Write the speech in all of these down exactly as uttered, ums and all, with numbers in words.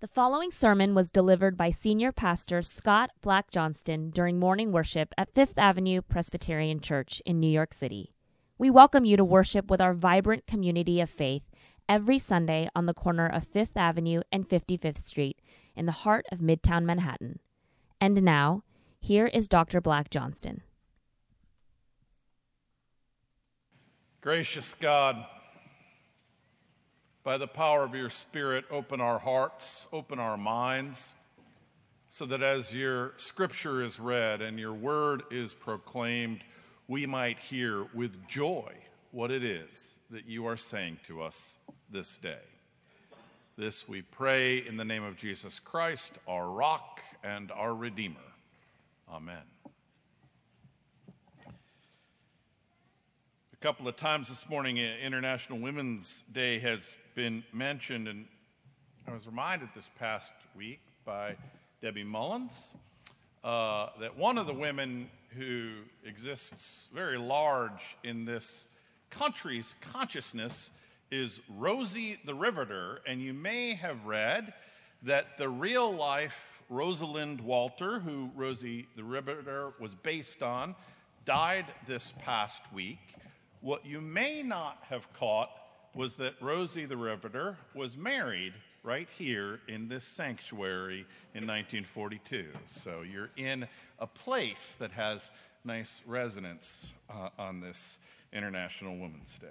The following sermon was delivered by Senior Pastor Scott Black Johnston during morning worship at Fifth Avenue Presbyterian Church in New York City. We welcome you to worship with our vibrant community of faith every Sunday on the corner of Fifth Avenue and fifty-fifth Street in the heart of Midtown Manhattan. And now, here is Doctor Black Johnston. Gracious God, by the power of your Spirit, open our hearts, open our minds, so that as your scripture is read and your word is proclaimed, we might hear with joy what it is that you are saying to us this day. This we pray in the name of Jesus Christ, our rock and our Redeemer. Amen. A couple of times this morning, International Women's Day has been mentioned, and I was reminded this past week by Debbie Mullins uh, that one of the women who exists very large in this country's consciousness is Rosie the Riveter, and you may have read that the real-life Rosalind Walter, who Rosie the Riveter was based on, died this past week. What you may not have caught was that Rosie the Riveter was married right here in this sanctuary in nineteen forty-two. So you're in a place that has nice resonance uh, on this International Women's Day.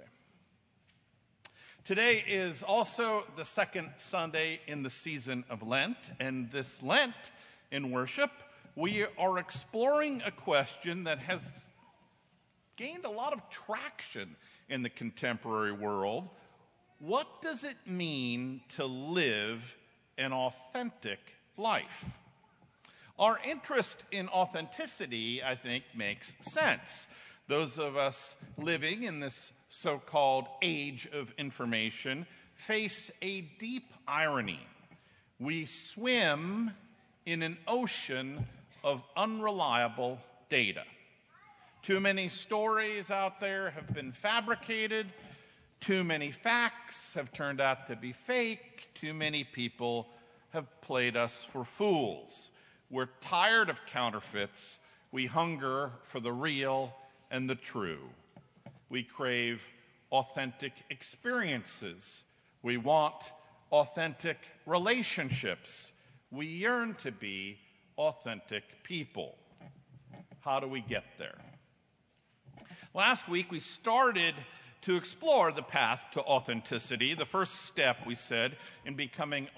Today is also the second Sunday in the season of Lent, and this Lent in worship, we are exploring a question that has gained a lot of traction in the contemporary world. What does it mean to live an authentic life? Our interest in authenticity, I think, makes sense. Those of us living in this so-called age of information face a deep irony. We swim in an ocean of unreliable data. Too many stories out there have been fabricated. Too many facts have turned out to be fake. Too many people have played us for fools. We're tired of counterfeits. We hunger for the real and the true. We crave authentic experiences. We want authentic relationships. We yearn to be authentic people. How do we get there? Last week, we started to explore the path to authenticity. The first step, we said, in becoming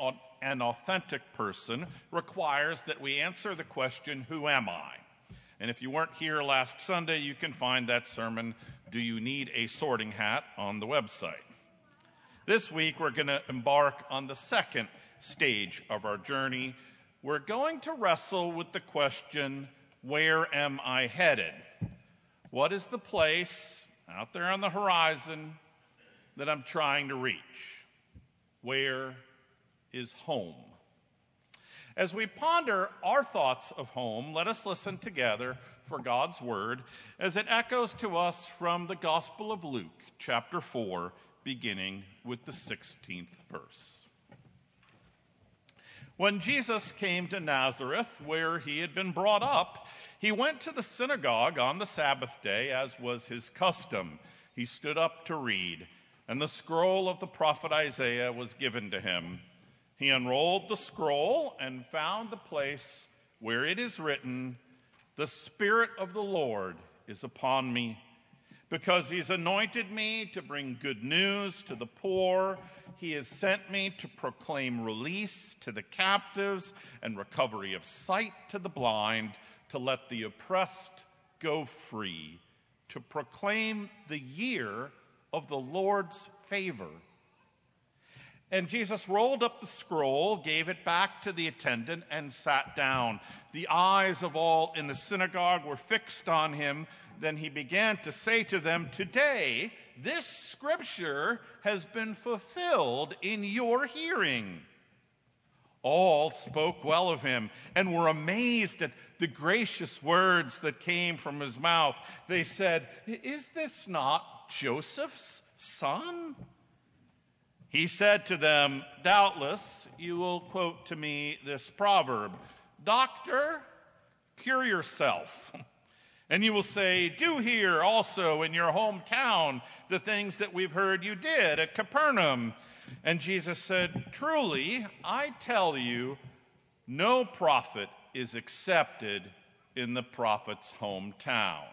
an authentic person requires that we answer the question, who am I? And if you weren't here last Sunday, you can find that sermon, Do You Need a Sorting Hat?, on the website. This week, we're going to embark on the second stage of our journey. We're going to wrestle with the question, where am I headed? What is the place out there on the horizon that I'm trying to reach? Where is home? As we ponder our thoughts of home, let us listen together for God's word as it echoes to us from the Gospel of Luke, chapter four, beginning with the sixteenth verse. When Jesus came to Nazareth, where he had been brought up, he went to the synagogue on the Sabbath day, as was his custom. He stood up to read, and the scroll of the prophet Isaiah was given to him. He unrolled the scroll and found the place where it is written, "The Spirit of the Lord is upon me, because he's anointed me to bring good news to the poor. He has sent me to proclaim release to the captives and recovery of sight to the blind, to let the oppressed go free, to proclaim the year of the Lord's favor." And Jesus rolled up the scroll, gave it back to the attendant, and sat down. The eyes of all in the synagogue were fixed on him. Then he began to say to them, "Today, this scripture has been fulfilled in your hearing." All spoke well of him and were amazed at the gracious words that came from his mouth. They said, "Is this not Joseph's son?" He said to them, "Doubtless you will quote to me this proverb, 'Doctor, cure yourself.' And you will say, 'Do here also in your hometown the things that we've heard you did at Capernaum.'" And Jesus said, "Truly, I tell you, no prophet is accepted in the prophet's hometown.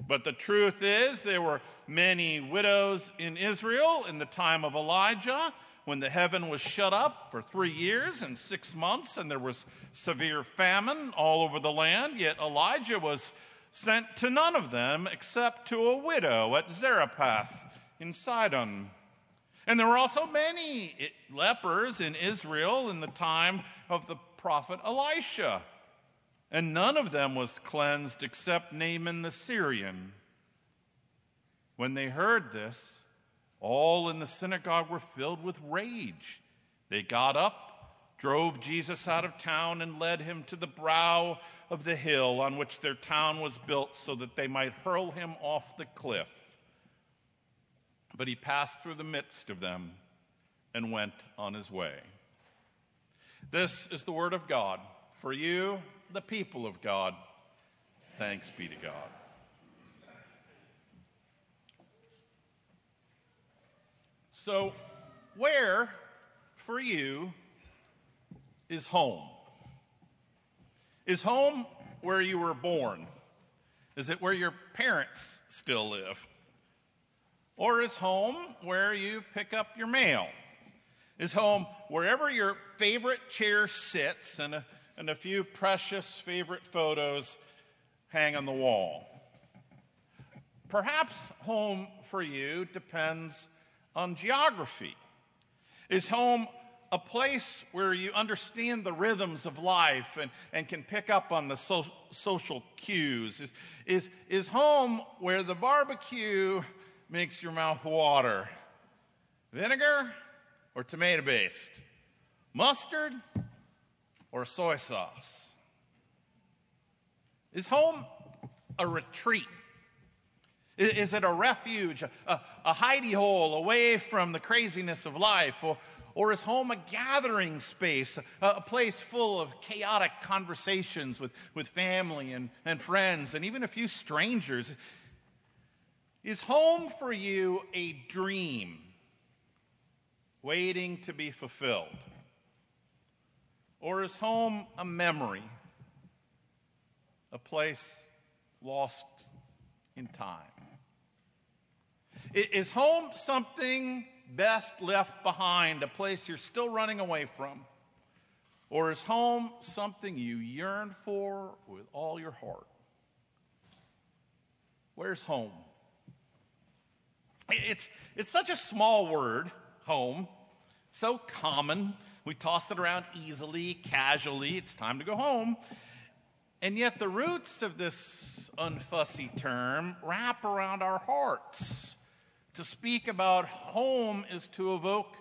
But the truth is, there were many widows in Israel in the time of Elijah, when the heaven was shut up for three years and six months, and there was severe famine all over the land. Yet Elijah was sent to none of them except to a widow at Zarephath in Sidon. And there were also many lepers in Israel in the time of the prophet Elisha, and none of them was cleansed except Naaman the Syrian." When they heard this, all in the synagogue were filled with rage. They got up, drove Jesus out of town, and led him to the brow of the hill on which their town was built so that they might hurl him off the cliff. But he passed through the midst of them and went on his way. This is the word of God for you, the people of God. Thanks be to God. So, where for you is home? Is home where you were born? Is it where your parents still live? Or is home where you pick up your mail? Is home wherever your favorite chair sits and a, and a few precious favorite photos hang on the wall? Perhaps home for you depends on geography. Is home a place where you understand the rhythms of life and, and can pick up on the so, social cues? Is, is, is home where the barbecue makes your mouth water? Vinegar or tomato based? Mustard or soy sauce? Is home a retreat? Is it a refuge, a, a hidey hole away from the craziness of life? Or, or is home a gathering space, a, a place full of chaotic conversations with, with family and, and friends and even a few strangers? Is home for you a dream waiting to be fulfilled? Or is home a memory, a place lost in time? Is home something best left behind, a place you're still running away from? Or is home something you yearn for with all your heart? Where's home? It's, it's such a small word, home, so common. We toss it around easily, casually. It's time to go home. And yet the roots of this unfussy term wrap around our hearts. To speak about home is to evoke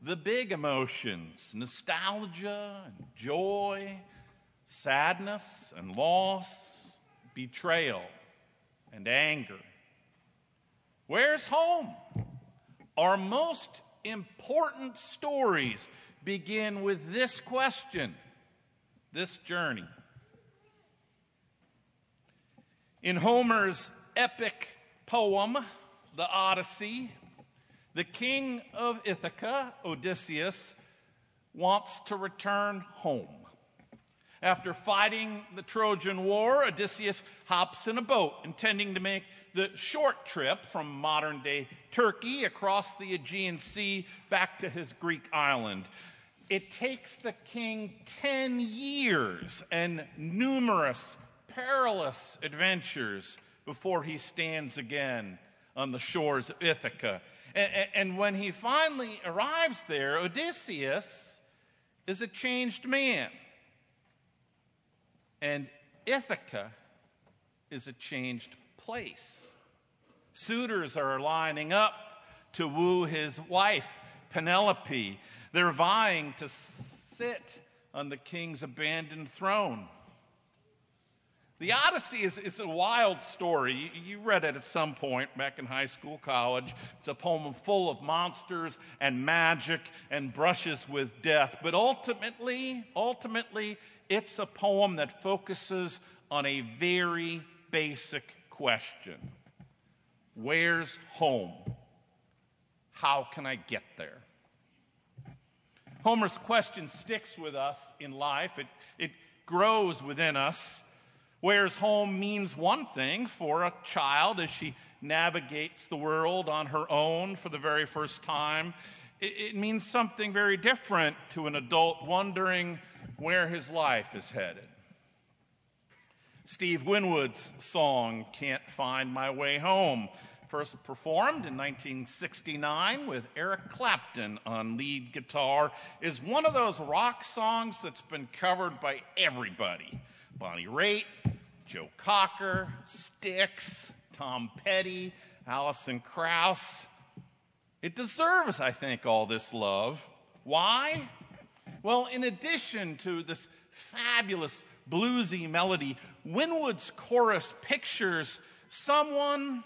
the big emotions, nostalgia and joy, sadness and loss, betrayal and anger. Where's home? Our most important stories begin with this question, this journey. In Homer's epic poem, The Odyssey, the king of Ithaca, Odysseus, wants to return home. After fighting the Trojan War, Odysseus hops in a boat, intending to make the short trip from modern-day Turkey across the Aegean Sea back to his Greek island. It takes the king ten years and numerous perilous adventures before he stands again on the shores of Ithaca. And when he finally arrives there, Odysseus is a changed man. And Ithaca is a changed place. Suitors are lining up to woo his wife, Penelope. They're vying to sit on the king's abandoned throne. The Odyssey is, is a wild story. You read it at some point back in high school, college. It's a poem full of monsters and magic and brushes with death. But ultimately, ultimately, it's a poem that focuses on a very basic question. Where's home? How can I get there? Homer's question sticks with us in life. It, it grows within us. Where's home means one thing for a child as she navigates the world on her own for the very first time. It, it means something very different to an adult wondering where his life is headed. Steve Winwood's song, Can't Find My Way Home, first performed in nineteen sixty-nine with Eric Clapton on lead guitar, is one of those rock songs that's been covered by everybody. Bonnie Raitt, Joe Cocker, Styx, Tom Petty, Allison Krause. It deserves, I think, all this love. Why? Well, in addition to this fabulous bluesy melody, Winwood's chorus pictures someone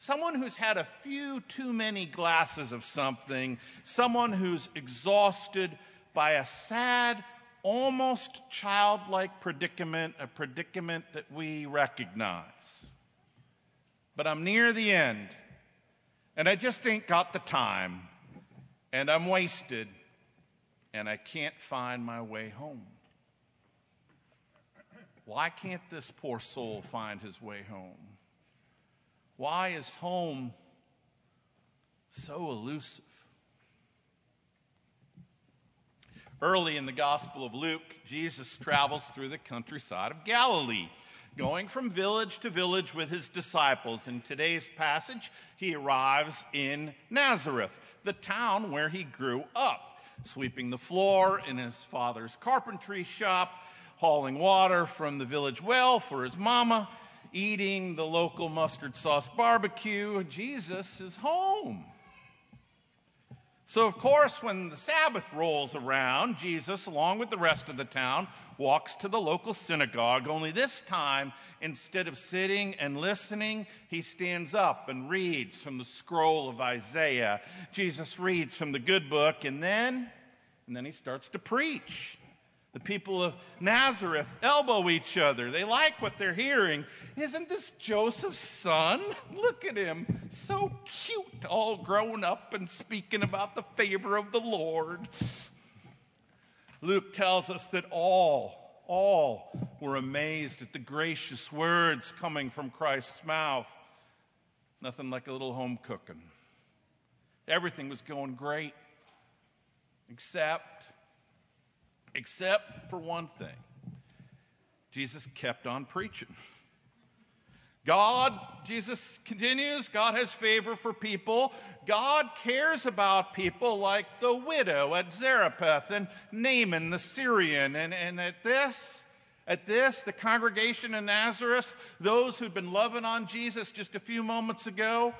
Someone who's had a few too many glasses of something, someone who's exhausted by a sad, almost childlike predicament, a predicament that we recognize. But I'm near the end, and I just ain't got the time, and I'm wasted, and I can't find my way home. Why can't this poor soul find his way home? Why is home so elusive? Early in the Gospel of Luke, Jesus travels through the countryside of Galilee, going from village to village with his disciples. In today's passage, he arrives in Nazareth, the town where he grew up, sweeping the floor in his father's carpentry shop, hauling water from the village well for his mama, eating the local mustard sauce barbecue. Jesus is home. So, of course, when the Sabbath rolls around, Jesus, along with the rest of the town, walks to the local synagogue, only this time, instead of sitting and listening, he stands up and reads from the scroll of Isaiah. Jesus reads from the good book, and then, and then he starts to preach. The people of Nazareth elbow each other. They like what they're hearing. Isn't this Joseph's son? Look at him, so cute, all grown up and speaking about the favor of the Lord. Luke tells us that all, all were amazed at the gracious words coming from Christ's mouth. Nothing like a little home cooking. Everything was going great, except... Except for one thing. Jesus kept on preaching. God, Jesus continues, God has favor for people. God cares about people like the widow at Zarephath and Naaman the Syrian. And, and at this, at this, the congregation in Nazareth, those who'd been loving on Jesus just a few moments ago,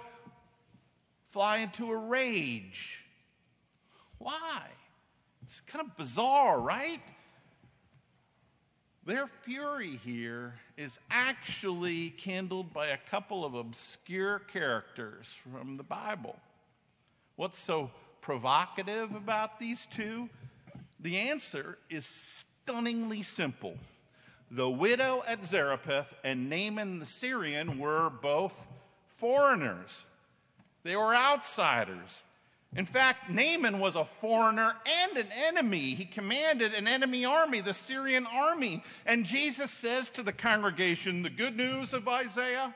fly into a rage. Why? It's kind of bizarre, right? Their fury here is actually kindled by a couple of obscure characters from the Bible. What's so provocative about these two? The answer is stunningly simple. The widow at Zarephath and Naaman the Syrian were both foreigners. They were outsiders. In fact, Naaman was a foreigner and an enemy. He commanded an enemy army, the Syrian army. And Jesus says to the congregation, the good news of Isaiah,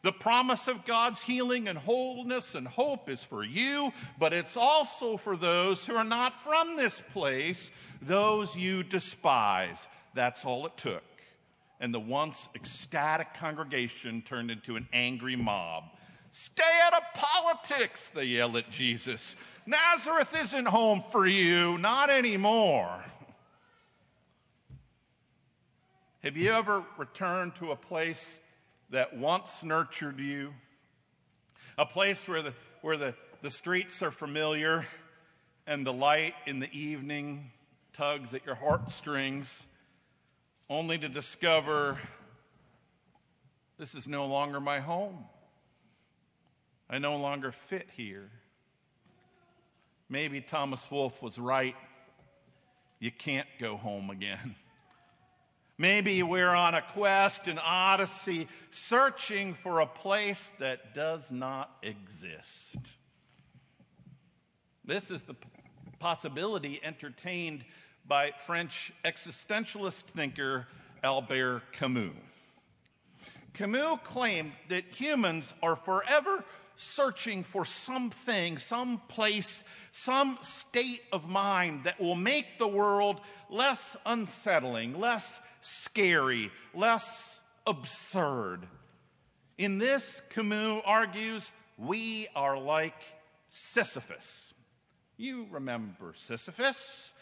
the promise of God's healing and wholeness and hope is for you, but it's also for those who are not from this place, those you despise. That's all it took. And the once ecstatic congregation turned into an angry mob. Stay out of politics, they yell at Jesus. Nazareth isn't home for you, not anymore. Have you ever returned to a place that once nurtured you? A place where the, where the, the streets are familiar and the light in the evening tugs at your heartstrings, only to discover This is no longer my home. I no longer fit here. Maybe Thomas Wolfe was right. You can't go home again. Maybe we're on a quest, an odyssey, searching for a place that does not exist. This is the possibility entertained by French existentialist thinker Albert Camus. Camus claimed that humans are forever searching for something, some place, some state of mind that will make the world less unsettling, less scary, less absurd. In this, Camus argues, we are like Sisyphus. You remember Sisyphus.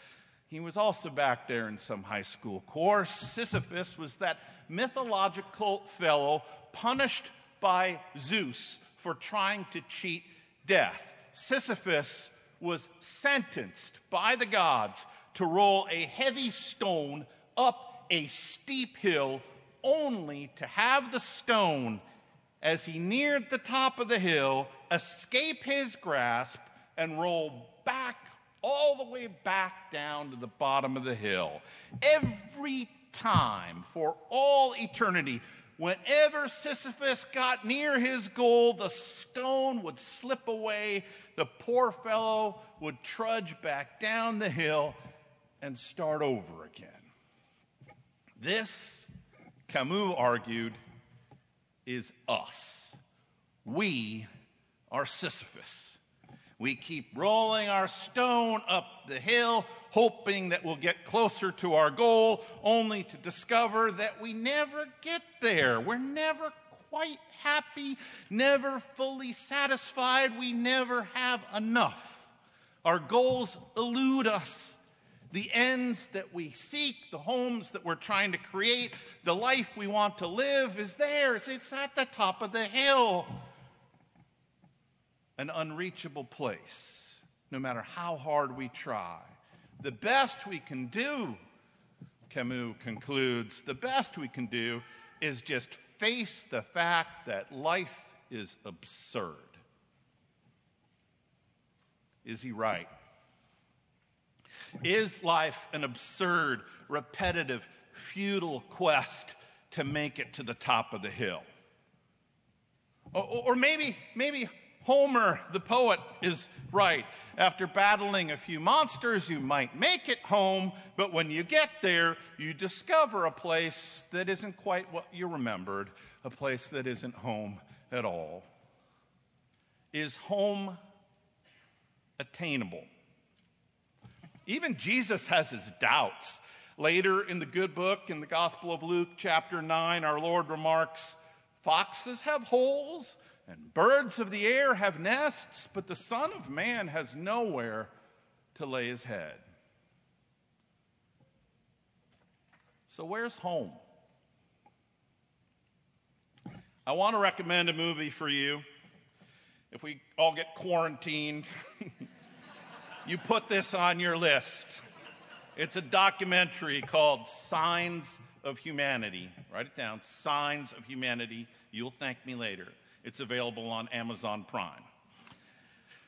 He was also back there in some high school course. Sisyphus was that mythological fellow punished by Zeus for trying to cheat death. Sisyphus was sentenced by the gods to roll a heavy stone up a steep hill, only to have the stone, as he neared the top of the hill, escape his grasp and roll back, all the way back down to the bottom of the hill. Every time, for all eternity, whenever Sisyphus got near his goal, the stone would slip away, the poor fellow would trudge back down the hill and start over again. This, Camus argued, is us. We are Sisyphus. We keep rolling our stone up the hill, hoping that we'll get closer to our goal, only to discover that we never get there. We're never quite happy, never fully satisfied. We never have enough. Our goals elude us. The ends that we seek, the homes that we're trying to create, the life we want to live is theirs. It's at the top of the hill. An unreachable place, no matter how hard we try. The best we can do, Camus concludes, the best we can do is just face the fact that life is absurd. Is he right? Is life an absurd, repetitive, futile quest to make it to the top of the hill? Or, or maybe, maybe... Homer, the poet, is right. After battling a few monsters, you might make it home, but when you get there, you discover a place that isn't quite what you remembered, a place that isn't home at all. Is home attainable? Even Jesus has his doubts. Later in the good book, in the Gospel of Luke, chapter nine, our Lord remarks, "Foxes have holes, and birds of the air have nests, but the Son of Man has nowhere to lay his head." So where's home? I want to recommend a movie for you. If we all get quarantined, you put this on your list. It's a documentary called Signs of Humanity. Write it down, Signs of Humanity. You'll thank me later. It's available on Amazon Prime.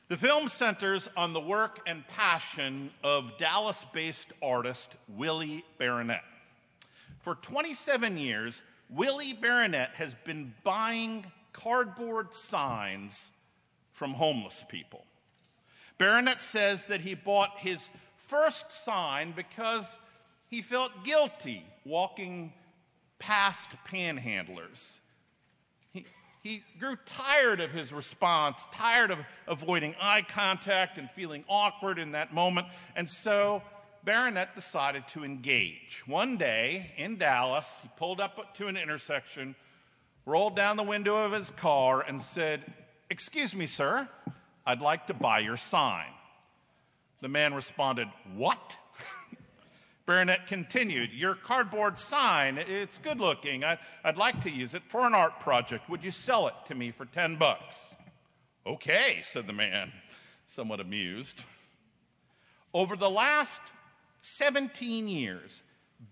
The film centers on the work and passion of Dallas-based artist Willie Baronet. For twenty-seven years, Willie Baronet has been buying cardboard signs from homeless people. Baronet says that he bought his first sign because he felt guilty walking past panhandlers. He grew tired of his response, tired of avoiding eye contact and feeling awkward in that moment. And so Baronet decided to engage. One day in Dallas, he pulled up to an intersection, rolled down the window of his car and said, "Excuse me, sir, I'd like to buy your sign." The man responded, "What?" Baronet continued, "Your cardboard sign, it's good looking. I, I'd like to use it for an art project. Would you sell it to me for ten bucks? "Okay," said the man, somewhat amused. Over the last seventeen years,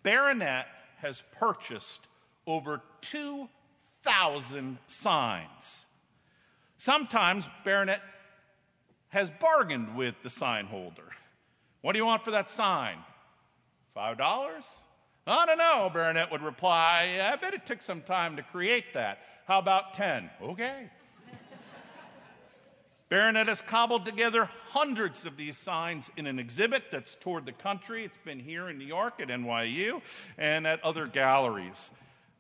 Baronet has purchased over thousand signs. Sometimes Baronet has bargained with the sign holder. What do you want for that sign? Five dollars? I don't know, Baronet would reply. I bet it took some time to create that. How about ten? Okay. Baronet has cobbled together hundreds of these signs in an exhibit that's toured the country. It's been here in New York at N Y U and at other galleries.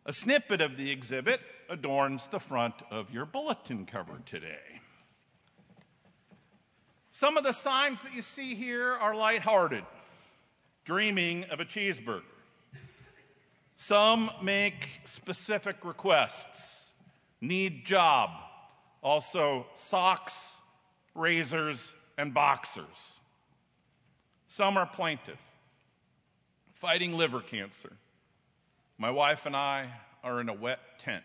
A snippet of the exhibit adorns the front of your bulletin cover today. Some of the signs that you see here are lighthearted, dreaming of a cheeseburger. Some make specific requests, need job, also socks, razors, and boxers. Some are plaintive, fighting liver cancer. My wife and I are in a wet tent.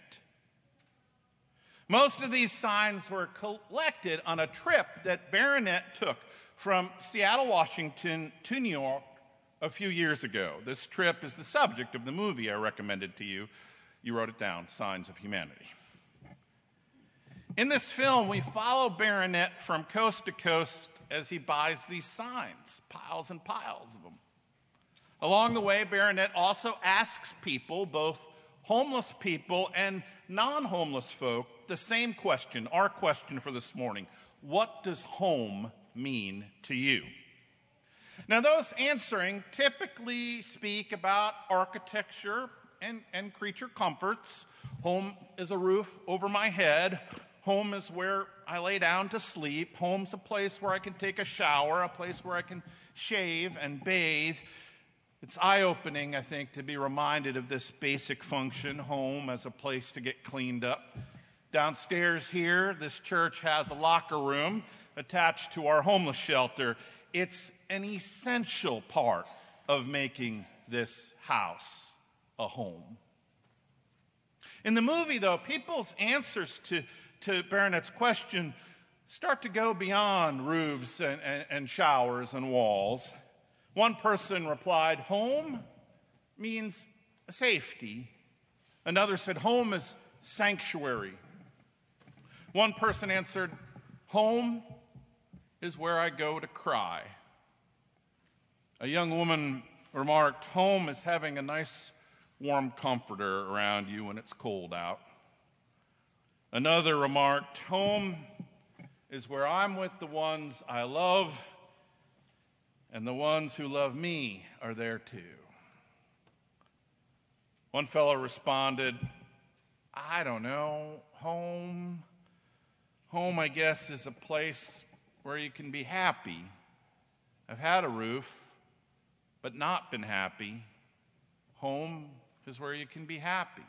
Most of these signs were collected on a trip that Baronet took from Seattle, Washington to New York a few years ago. This trip is the subject of the movie I recommended to you. You wrote it down, Signs of Humanity. In this film, we follow Baronet from coast to coast as he buys these signs, piles and piles of them. Along the way, Baronet also asks people, both homeless people and non-homeless folk, the same question, our question for this morning. What does home mean to you? Now, those answering typically speak about architecture and, and creature comforts. Home is a roof over my head. Home is where I lay down to sleep. Home's a place where I can take a shower, a place where I can shave and bathe. It's eye-opening, I think, to be reminded of this basic function, home as a place to get cleaned up. Downstairs here, this church has a locker room attached to our homeless shelter. It's an essential part of making this house a home. In the movie, though, people's answers to, to Baronet's question start to go beyond roofs and, and, and showers and walls. One person replied, home means safety. Another said, home is sanctuary. One person answered, home is where I go to cry. A young woman remarked, home is having a nice warm comforter around you when it's cold out. Another remarked, home is where I'm with the ones I love, and the ones who love me are there too. One fellow responded, I don't know, home. Home, I guess, is a place where you can be happy. I've had a roof, but not been happy. Home is where you can be happy.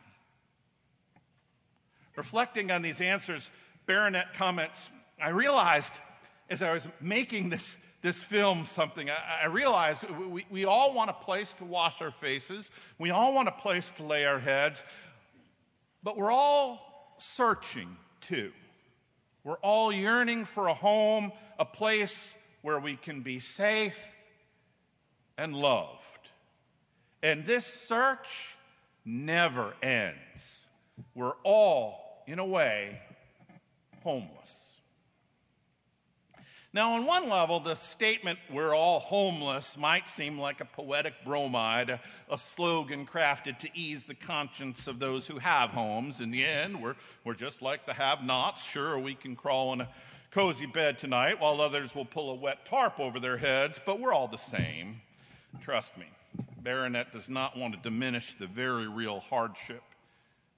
Reflecting on these answers, Baronet comments, I realized as I was making this This film something, I, I realized we, we all want a place to wash our faces. We all want a place to lay our heads. But we're all searching, too. We're all yearning for a home, a place where we can be safe and loved. And this search never ends. We're all, in a way, homeless. Now, on one level, the statement, we're all homeless, might seem like a poetic bromide, a, a slogan crafted to ease the conscience of those who have homes. In the end, we're, we're just like the have-nots. Sure, we can crawl in a cozy bed tonight, while others will pull a wet tarp over their heads, but we're all the same. Trust me, Baronet does not want to diminish the very real hardship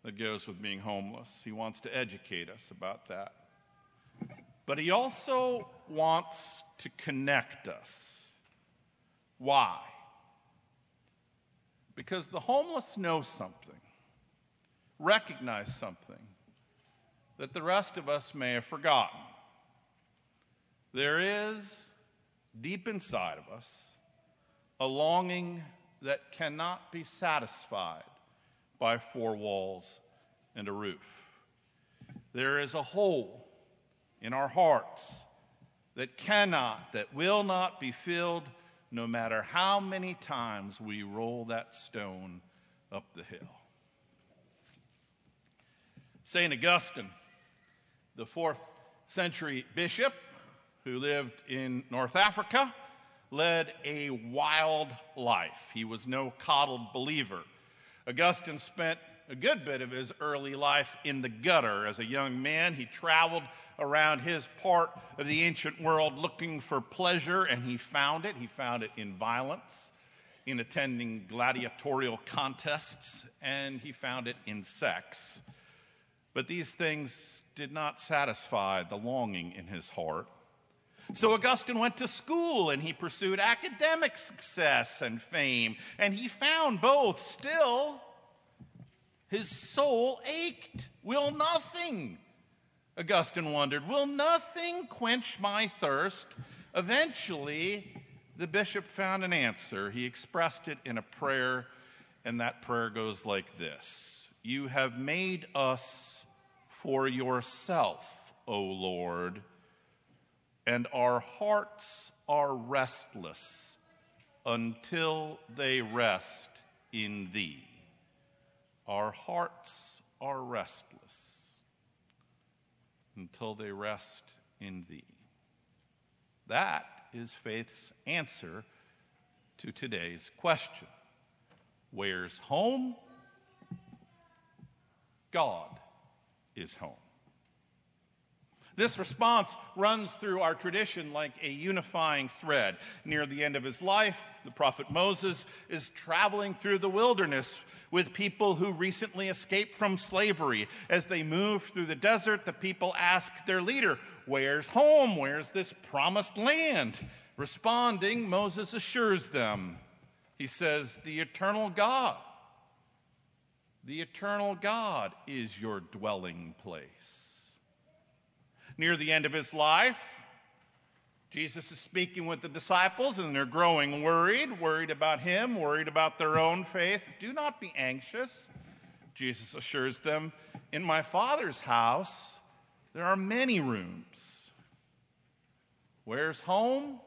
that goes with being homeless. He wants to educate us about that. But he also wants to connect us. Why? Because the homeless know something, recognize something that the rest of us may have forgotten. There is, deep inside of us, a longing that cannot be satisfied by four walls and a roof. There is a hole in our hearts that cannot, that will not be filled, no matter how many times we roll that stone up the hill. Saint Augustine, the fourth century bishop who lived in North Africa, led a wild life. He was no coddled believer. Augustine spent a good bit of his early life in the gutter. As a young man, he traveled around his part of the ancient world looking for pleasure, and he found it. He found it in violence, in attending gladiatorial contests, and he found it in sex. But these things did not satisfy the longing in his heart. So Augustine went to school, and he pursued academic success and fame, and he found both. Still, his soul ached. Will nothing, Augustine wondered, will nothing quench my thirst? Eventually, the bishop found an answer. He expressed it in a prayer, and that prayer goes like this: "You have made us for yourself, O Lord, and our hearts are restless until they rest in thee." Our hearts are restless until they rest in thee. That is faith's answer to today's question. Where's home? God is home. This response runs through our tradition like a unifying thread. Near the end of his life, the prophet Moses is traveling through the wilderness with people who recently escaped from slavery. As they move through the desert, the people ask their leader, "Where's home? Where's this promised land?" Responding, Moses assures them. He says, "The eternal God, the eternal God is your dwelling place." Near the end of his life, Jesus is speaking with the disciples, and they're growing worried, worried about him, worried about their own faith. "Do not be anxious," Jesus assures them. "In my Father's house, there are many rooms." Where's home?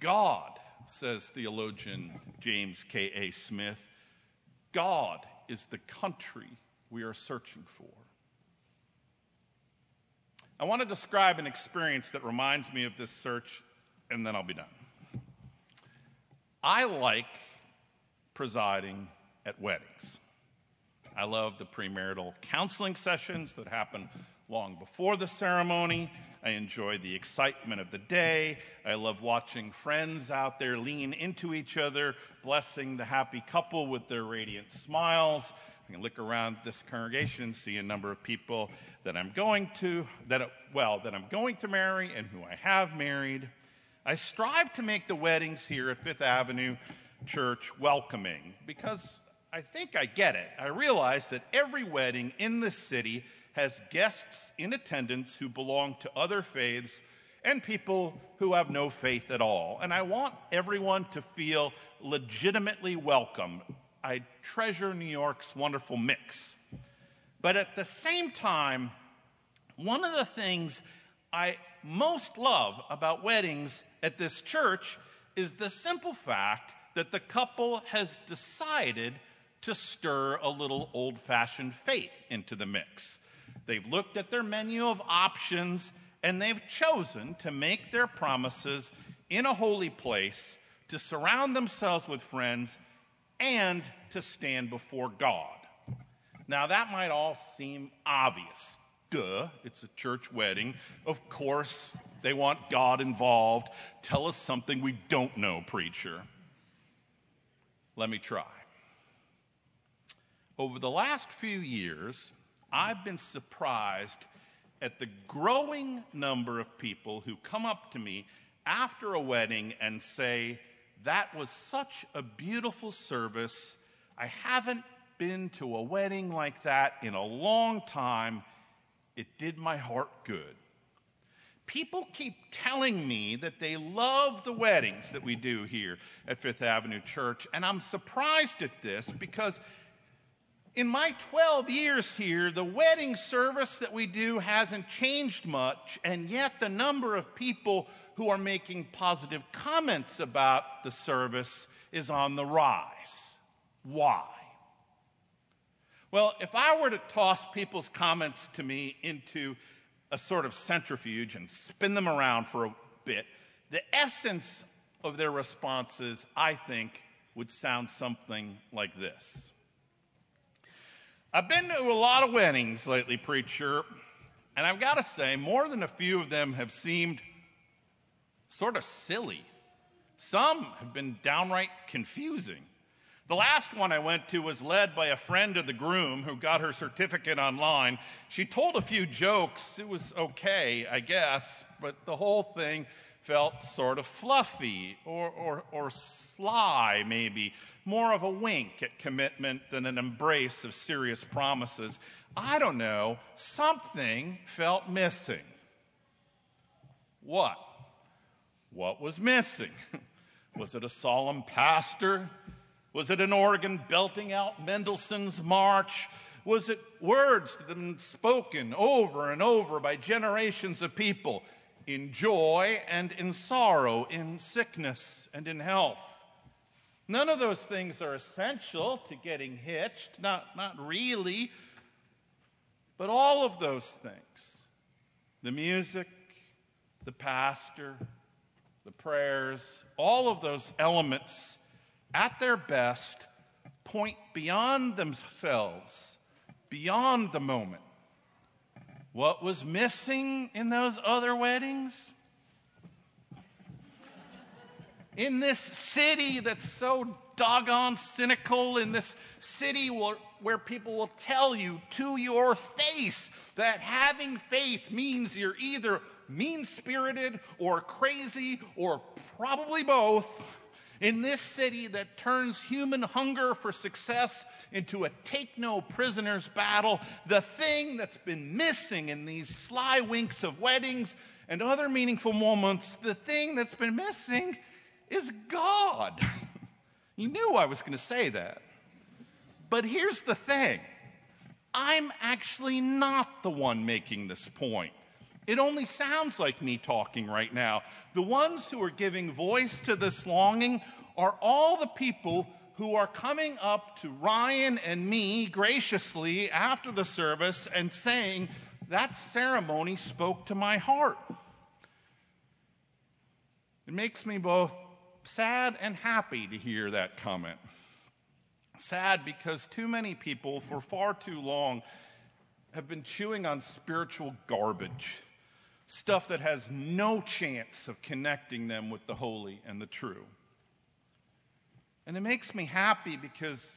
God, says theologian James K A Smith. God is the country we are searching for. I want to describe an experience that reminds me of this search, and then I'll be done. I like presiding at weddings. I love the premarital counseling sessions that happen long before the ceremony. I enjoy the excitement of the day. I love watching friends out there lean into each other, blessing the happy couple with their radiant smiles. I can look around this congregation and see a number of people that I'm going to, that well, that I'm going to marry and who I have married. I strive to make the weddings here at Fifth Avenue Church welcoming because I think I get it. I realize that every wedding in this city has guests in attendance who belong to other faiths and people who have no faith at all. And I want everyone to feel legitimately welcome. I treasure New York's wonderful mix. But at the same time, one of the things I most love about weddings at this church is the simple fact that the couple has decided to stir a little old-fashioned faith into the mix. They've looked at their menu of options, and they've chosen to make their promises in a holy place, to surround themselves with friends, and to stand before God. Now, that might all seem obvious. Duh, it's a church wedding. Of course, they want God involved. Tell us something we don't know, preacher. Let me try. Over the last few years, I've been surprised at the growing number of people who come up to me after a wedding and say, "That was such a beautiful service. I haven't been to a wedding like that in a long time. It did my heart good." People keep telling me that they love the weddings that we do here at Fifth Avenue Church, and I'm surprised at this because in my twelve years here, the wedding service that we do hasn't changed much, and yet the number of people who are making positive comments about the service is on the rise. Why? Well, if I were to toss people's comments to me into a sort of centrifuge and spin them around for a bit, the essence of their responses, I think, would sound something like this. I've been to a lot of weddings lately, preacher, and I've got to say, more than a few of them have seemed sort of silly. Some have been downright confusing. The last one I went to was led by a friend of the groom who got her certificate online. She told a few jokes. It was okay, I guess, but the whole thing felt sort of fluffy or, or, or sly, maybe. More of a wink at commitment than an embrace of serious promises. I don't know, something felt missing. What? What was missing? Was it a solemn pastor? Was it an organ belting out Mendelssohn's March? Was it words that have been spoken over and over by generations of people in joy and in sorrow, in sickness and in health? None of those things are essential to getting hitched, not, not really, but all of those things, the music, the pastor, the prayers, all of those elements at their best point beyond themselves, beyond the moment. What was missing in those other weddings? In this city that's so doggone cynical, in this city where, where people will tell you to your face that having faith means you're either mean-spirited or crazy or probably both, in this city that turns human hunger for success into a take-no-prisoners battle, the thing that's been missing in these sly winks of weddings and other meaningful moments, the thing that's been missing is God. You knew I was going to say that. But here's the thing. I'm actually not the one making this point. It only sounds like me talking right now. The ones who are giving voice to this longing are all the people who are coming up to Ryan and me graciously after the service and saying, that ceremony spoke to my heart. It makes me both sad and happy to hear that comment. Sad because too many people for far too long have been chewing on spiritual garbage. Stuff that has no chance of connecting them with the holy and the true. And it makes me happy because,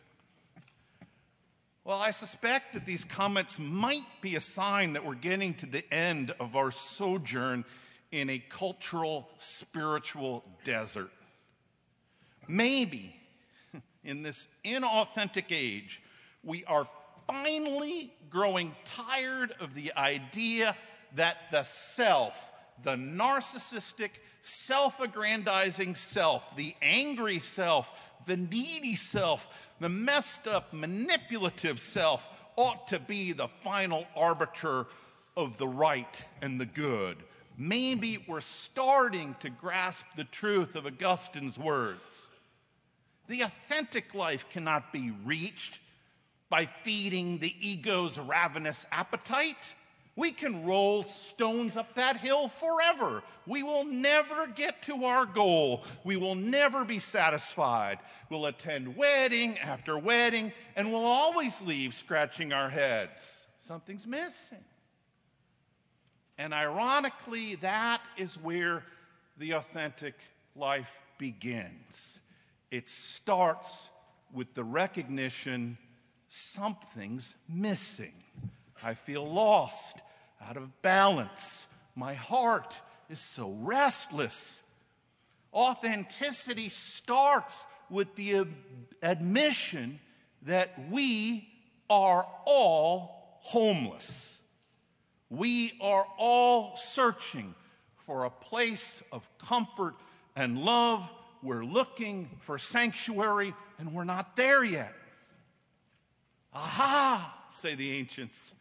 well, I suspect that these comments might be a sign that we're getting to the end of our sojourn in a cultural, spiritual desert. Maybe in this inauthentic age, we are finally growing tired of the idea that the self, the narcissistic, self-aggrandizing self, the angry self, the needy self, the messed up, manipulative self ought to be the final arbiter of the right and the good. Maybe we're starting to grasp the truth of Augustine's words. The authentic life cannot be reached by feeding the ego's ravenous appetite. We can roll stones up that hill forever. We will never get to our goal. We will never be satisfied. We'll attend wedding after wedding, and we'll always leave scratching our heads. Something's missing. And ironically, that is where the authentic life begins. It starts with the recognition something's missing. I feel lost, out of balance. My heart is so restless. Authenticity starts with the ad- admission that we are all homeless. We are all searching for a place of comfort and love. We're looking for sanctuary, and we're not there yet. Aha, say the ancients,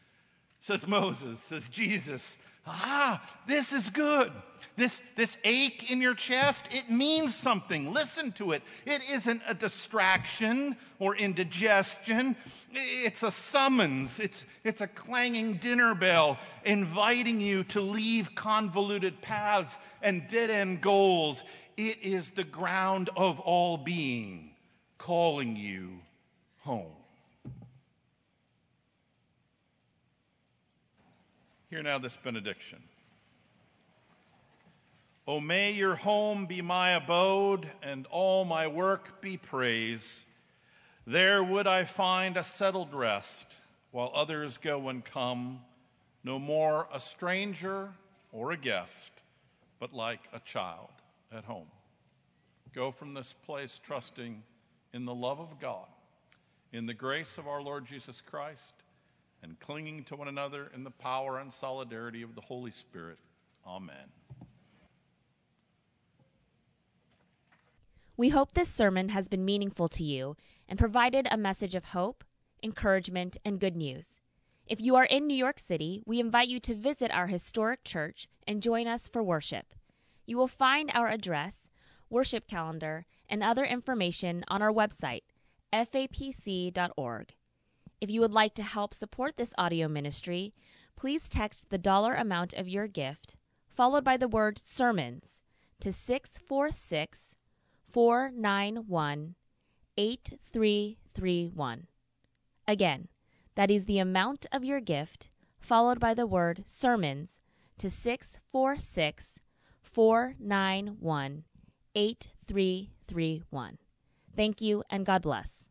says Moses, says Jesus, ah, this is good. This, this ache in your chest, it means something. Listen to it. It isn't a distraction or indigestion. It's a summons. It's, it's a clanging dinner bell inviting you to leave convoluted paths and dead-end goals. It is the ground of all being calling you home. Hear now this benediction. O may your home be my abode, and all my work be praise. There would I find a settled rest, while others go and come, no more a stranger or a guest, but like a child at home. Go from this place trusting in the love of God, in the grace of our Lord Jesus Christ, and clinging to one another in the power and solidarity of the Holy Spirit. Amen. We hope this sermon has been meaningful to you and provided a message of hope, encouragement, and good news. If you are in New York City, we invite you to visit our historic church and join us for worship. You will find our address, worship calendar, and other information on our website, f a p c dot org. If you would like to help support this audio ministry, please text the dollar amount of your gift, followed by the word sermons, to six four six, six four six. four nine one, eight three three one. Again, that is the amount of your gift, followed by the word sermons, to six four six, four nine one, eight three three one. Thank you, and God bless.